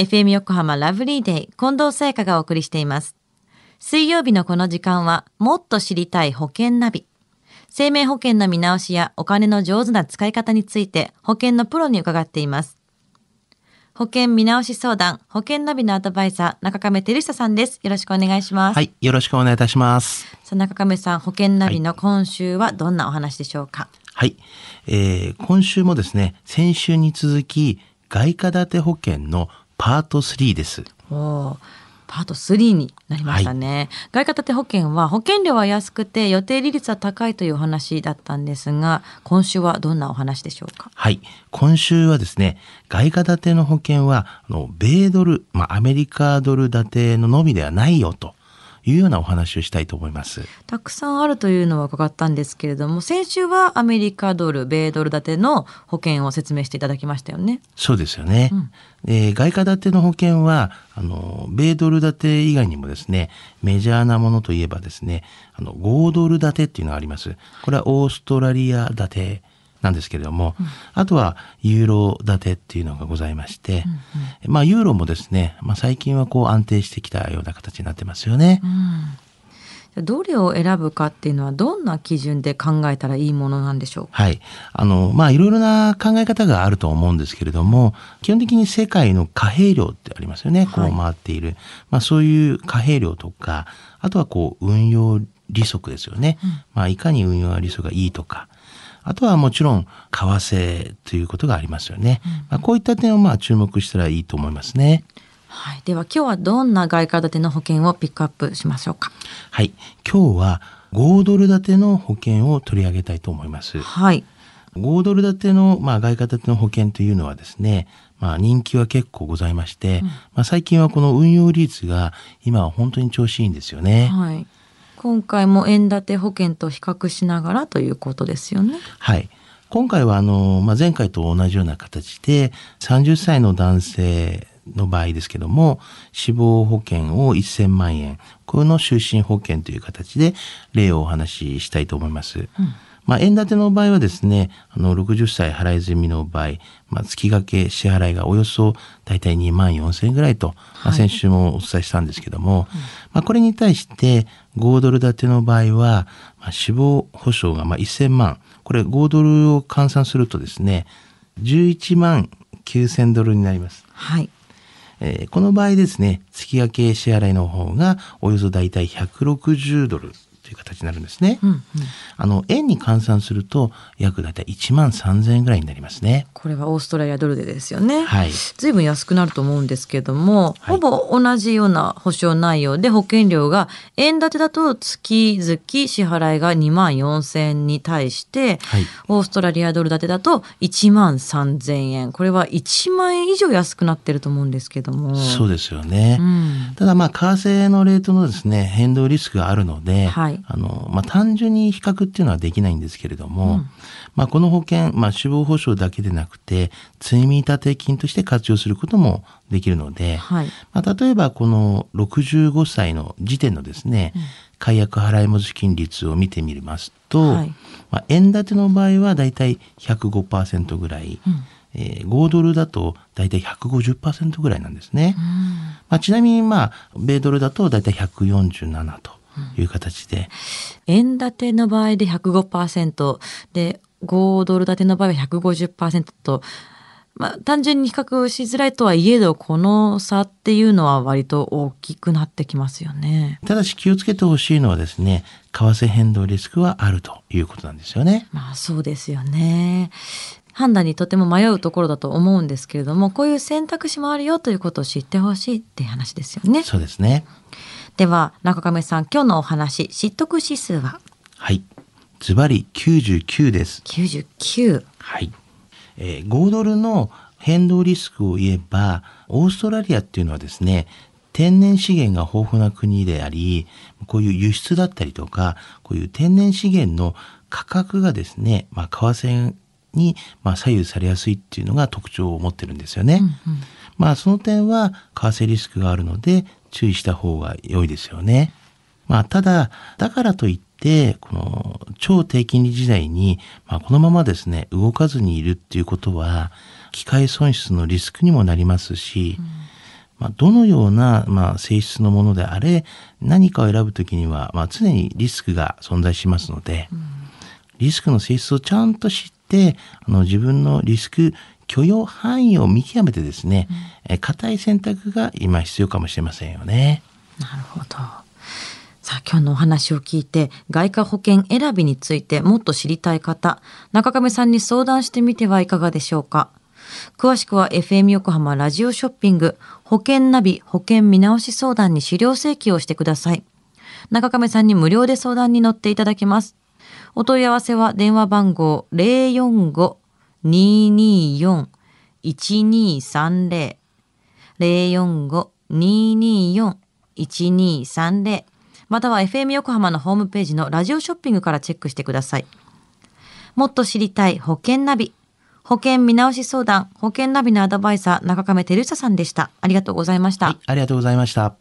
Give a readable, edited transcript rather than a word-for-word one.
FM 横浜ラブリーデイ、近藤沙耶香がお送りしています。水曜日のこの時間は、もっと知りたい保険ナビ。生命保険の見直しやお金の上手な使い方について、保険のプロに伺っています。保険見直し相談、保険ナビのアドバイザー、中亀照久さんです。よろしくお願いします。はい、よろしくお願いいたします。さあ、中亀さん、保険ナビの今週はどんなお話でしょうか。はい、今週もですね、先週に続き、外貨建て保険のパート3です。パート3になりましたね、はい、外貨建て保険は保険料は安くて予定利率は高いというお話だったんですが、今週はどんなお話でしょうか。はい、今週はですね、外貨建ての保険は米ドル、アメリカドル建てののみではないよというようなお話をしたいと思います。たくさんあるというのは伺ったんですけれども、先週はアメリカドル、米ドル建ての保険を説明していただきましたよね。そうですよね、外貨建ての保険は米ドル建て以外にもですね、メジャーなものといえばですね、豪ドル建てっていうのがあります。これはオーストラリア建てなんですけれども、あとはユーロ建てっていうのがございまして、ユーロもですね、最近はこう安定してきたような形になってますよね。どれを選ぶかっていうのはどんな基準で考えたらいいものなんでしょうか。はい、いろいろな考え方があると思うんですけれども、基本的に世界の貨幣量ってありますよね。こう回っている、そういう貨幣量とか、あとはこう運用利息ですよね。いかに運用利息がいいとか、あとはもちろん為替ということがありますよね。こういった点を注目したらいいと思いますね。はい、では今日はどんな外貨建ての保険をピックアップしましょうか。はい、今日は豪ドル建ての保険を取り上げたいと思います。はい、豪ドル建ての、外貨建ての保険というのはですね、人気は結構ございまして、最近はこの運用率が今は本当に調子いいんですよね。はい、今回も円建て保険と比較しながらということですよね。はい。今回は前回と同じような形で30歳の男性の場合ですけども、死亡保険を1000万円、この就寝保険という形で例をお話ししたいと思います。円建ての場合はですね、60歳払い済みの場合、月掛け支払いがおよそだいたい2万4000円ぐらいと、先週もお伝えしたんですけども、これに対して豪ドル建ての場合は、死亡保障が1000万、これ豪ドルを換算するとですね、11万9000ドルになります。はい。この場合ですね、月掛け支払いの方がおよそだいたい160ドルという形になるんですね。円に換算すると約だいたい1万3000円ぐらいになりますね。これはオーストラリアドルでですよね。はい。ずいぶん安くなると思うんですけども、ほぼ同じような保証内容で、保険料が円建てだと月々支払いが2万4000円に対して、オーストラリアドル建てだと1万3000円。これは1万円以上安くなってると思うんですけども。そうですよね。ただ為替のレートのですね、変動リスクがあるので、単純に比較っていうのはできないんですけれども、この保険、死亡保障だけでなくて積立金として活用することもできるので、例えばこの65歳の時点のですね、解約払い戻金率を見てみますと、円建ての場合はだいたい 105% ぐらい、豪ドルだとだいたい 150% ぐらいなんですね。ちなみに米ドルだとだいたい147という形で、円建ての場合で 105% で、豪ドル建ての場合は 150% と、単純に比較しづらいとはいえど、この差っていうのは割と大きくなってきますよね。ただし気をつけてほしいのはですね、為替変動リスクはあるということなんですよね。そうですよね。判断にとても迷うところだと思うんですけれども、こういう選択肢もあるよということを知ってほしいって話ですよね。そうですね。では中亀さん、今日のお話、知得指数は。はい、ズバリ99です。99。はい、豪ドルの変動リスクを言えば、オーストラリアっていうのはですね、天然資源が豊富な国であり、こういう輸出だったりとか、こういう天然資源の価格がですね、為替に左右されやすいっていうのが特徴を持ってるんですよね。その点は為替リスクがあるので注意した方が良いですよね。ただ、だからといってこの超低金利時代に、このままですね動かずにいるっていうことは、機会損失のリスクにもなりますし、どのような性質のものであれ、何かを選ぶときには常にリスクが存在しますので、リスクの性質をちゃんと知って、自分のリスク許容範囲を見極めてですね、固い選択が今必要かもしれませんよね。なるほど。さあ、今日のお話を聞いて外貨保険選びについてもっと知りたい方、中亀さんに相談してみてはいかがでしょうか。詳しくは FM 横浜ラジオショッピング保険ナビ保険見直し相談に資料請求をしてください。中亀さんに無料で相談に乗っていただけます。お問い合わせは電話番号 045-224-1230 045-224-1230 または FM 横浜のホームページのラジオショッピングからチェックしてください。もっと知りたい保険ナビ保険見直し相談保険ナビのアドバイザー中亀照久さんでした。ありがとうございました。はい、ありがとうございました。